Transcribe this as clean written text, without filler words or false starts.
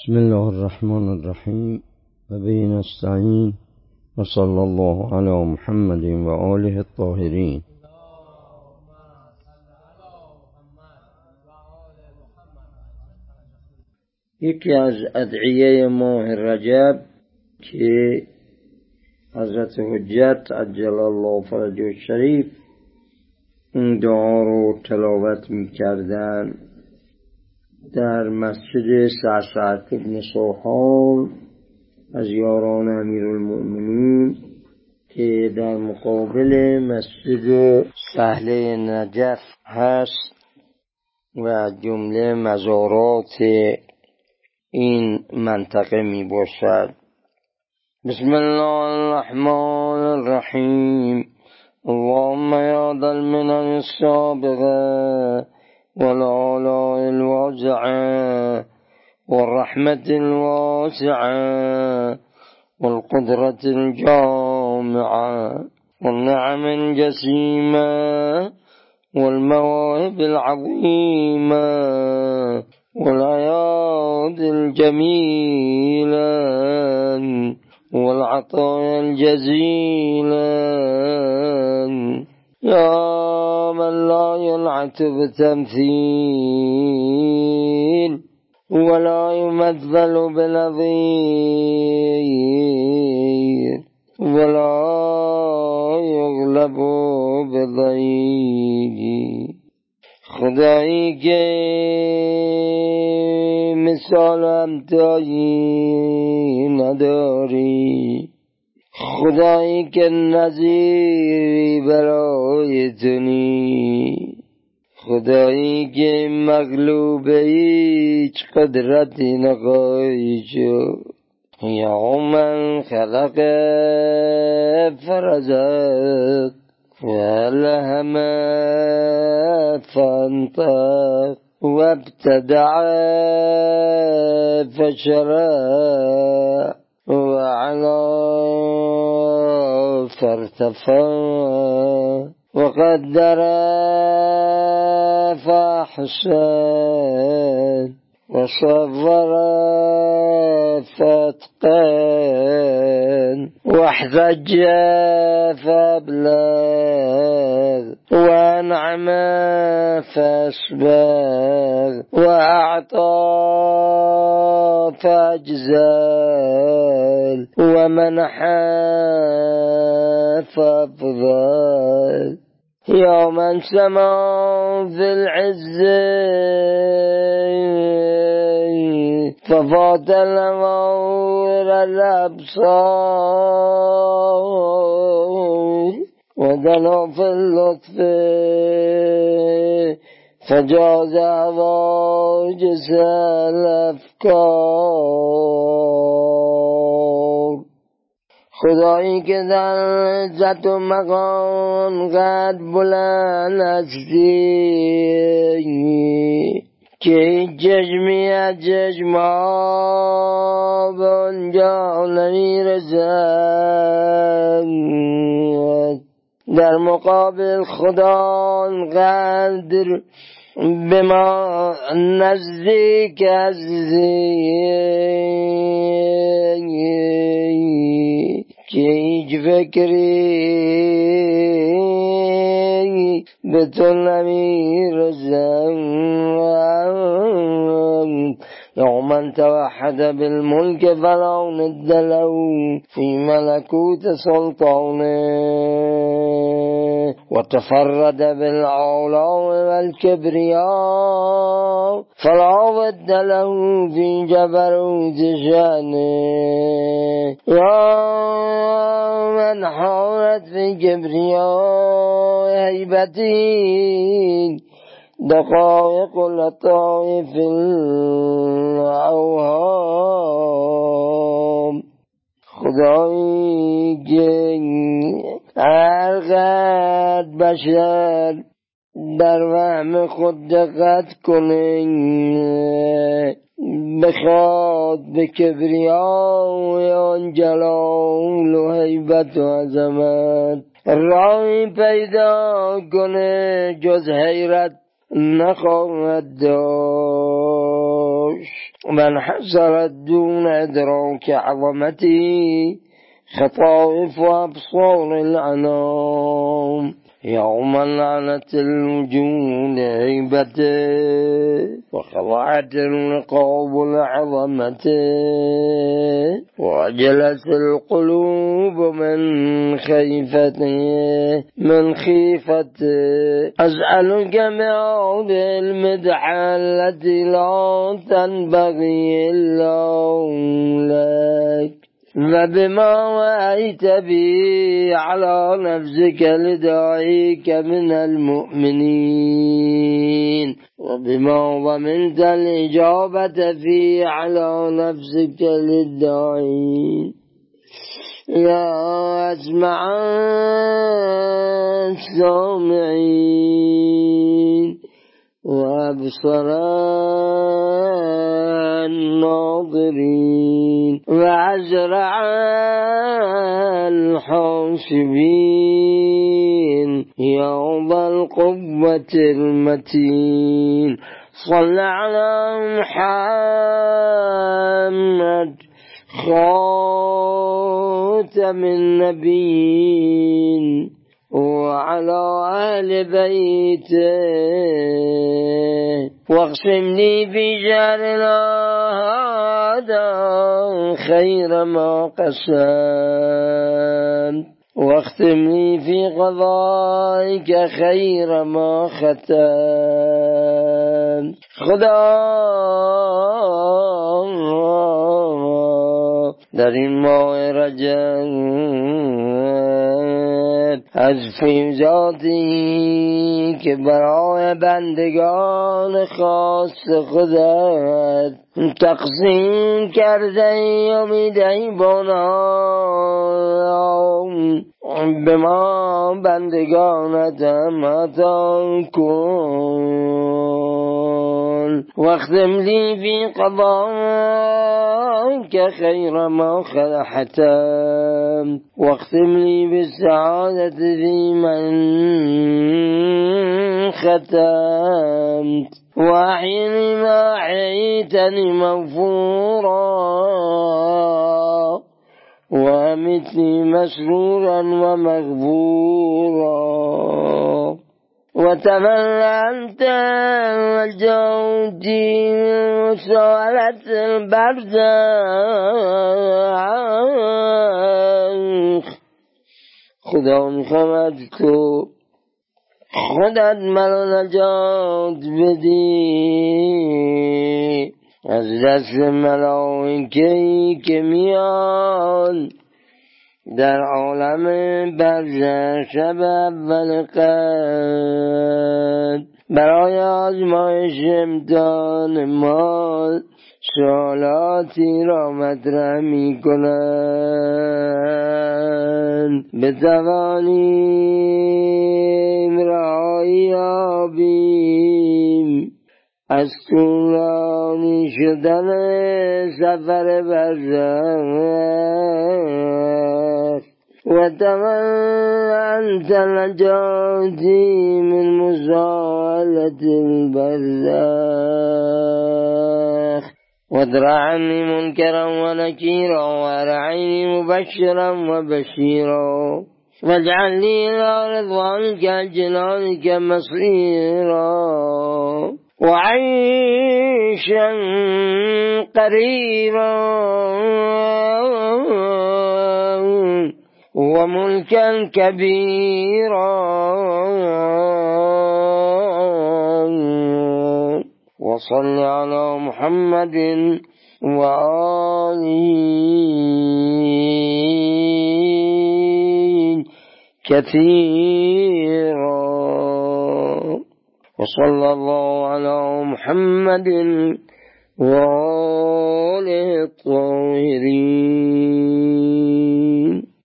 بسم الله الرحمن الرحیم و به نستعین و صلی الله علی محمد و آله الطاهرین. یکی از ادعیه ماه رجب که حضرت حجت عجل الله فرجه الشریف این دعا رو تلاوت می‌کردن در مسجد صَعْصَعهْ ابن صَعْصَعهْ از یاران امیرالمؤمنین که در مقابل مسجد سهل نجف هست و جمله مزارات این منطقه می باشد. بسم الله الرحمن الرحیم. اللهم یا ذا المنن السابغه والعلاء الواسعه والرحمة الواسعه والقدرة الجامعه والنعم الجسيمه والمواهب العظيمه والآيات الجميلة والعطايا الجزيلة يا من لا ينعت بتمثيل ولا يمثل بنظير ولا يغلب بضيق. خدایی که مثال همتایی نداری، خدایی که نظیری برای تنی، خدایی که مغلوب هیچ قدرتی نخواهی شد. یا من خلق فرزق فألهمها فأنطق وابتدع فشرع وعلى فارتفع وقدر فأحسن وصبر فاتقن واحتج فابلغ وانعم فاسبغ واعطى فاجزل ومنح فافضل. يا من سما في العز ففات الأمور الأبصار ودنا في اللطف فجاز هواجس الأفكار. خدایی که در عزت و مقام قد بلند هستی که چشمی از چشمها به آنجا نمیرسد، در مقابل خدا قدر به ما نزدیک هستی که هیچ فکری به تو نمیرسد. یا من توحد بالملک فلا ند له فی ملکوت سلطانه وتفرد بالعلو والكبرياء فلا ود له في جبروت شانه. يا من حارت في كبرياء هيبته دقائق لطائف الأوهام، خدایی که هر قد بشر در وهم خود دقت کنه بخواد به کبریای آن جلال و هیبت و عظمت راهی پیدا کنه جز حیرت نخواهد داشت. من حسرت دون ادراک عظمتی خطائف و ابصار الانام يوم لعنت الوجود عيبته وخضعت الرقاب لعظمته وعجلت القلوب من خيفته أسألك بعود المدح التي لا تنبغي إلا لك وبما رأيت بي على نفسك لدعيك من المؤمنين وبما ضمنت الإجابة في على نفسك للداعين يا أسمع السامعين وأبصر الناظرين وأزرع الحاسبين يوم القوة المتين صل على محمد خاتم النبيين وعلى أهل بيته واقسم لي في جارنا هذا خير ما قسمت واختم لي في قضائك خير ما ختمت خدا در این ماه رجب از فیضاتی که برای بندگان خاص خودت تقسیم کرده ای و میدهی به ما بندگانت عطا کن واختم لی فی قضائک خیر ما ختمت واختم لی بالسعادة فی من ختمت وأحینی ما احییتنی مغفورا وأمتني مسرورا ومغفورا وتمنى أنت وجودي وسؤالة البرزخ خدا میخوام تو خودت مرا نجات بدی از دست ملائکه‌ای که میان در عالم برزخ شب اول قدر برای آزمایش امتحان ما سوالاتی را مطرح می‌کنند بتوانیم رهایی یابیم از طولانی شدن سفر برزخ و تمنت نجاتی من مساءلة البرزخ وادر عني منكرا ونكيرا وارعيني مبشرا وبشيرا واجعل لي إلى رضوانك جنانك مصيرا وعيشا قريبا وملكا كبيرا وصل على محمد وآله كثيرا وصلى الله على محمد وآله الطاهرين.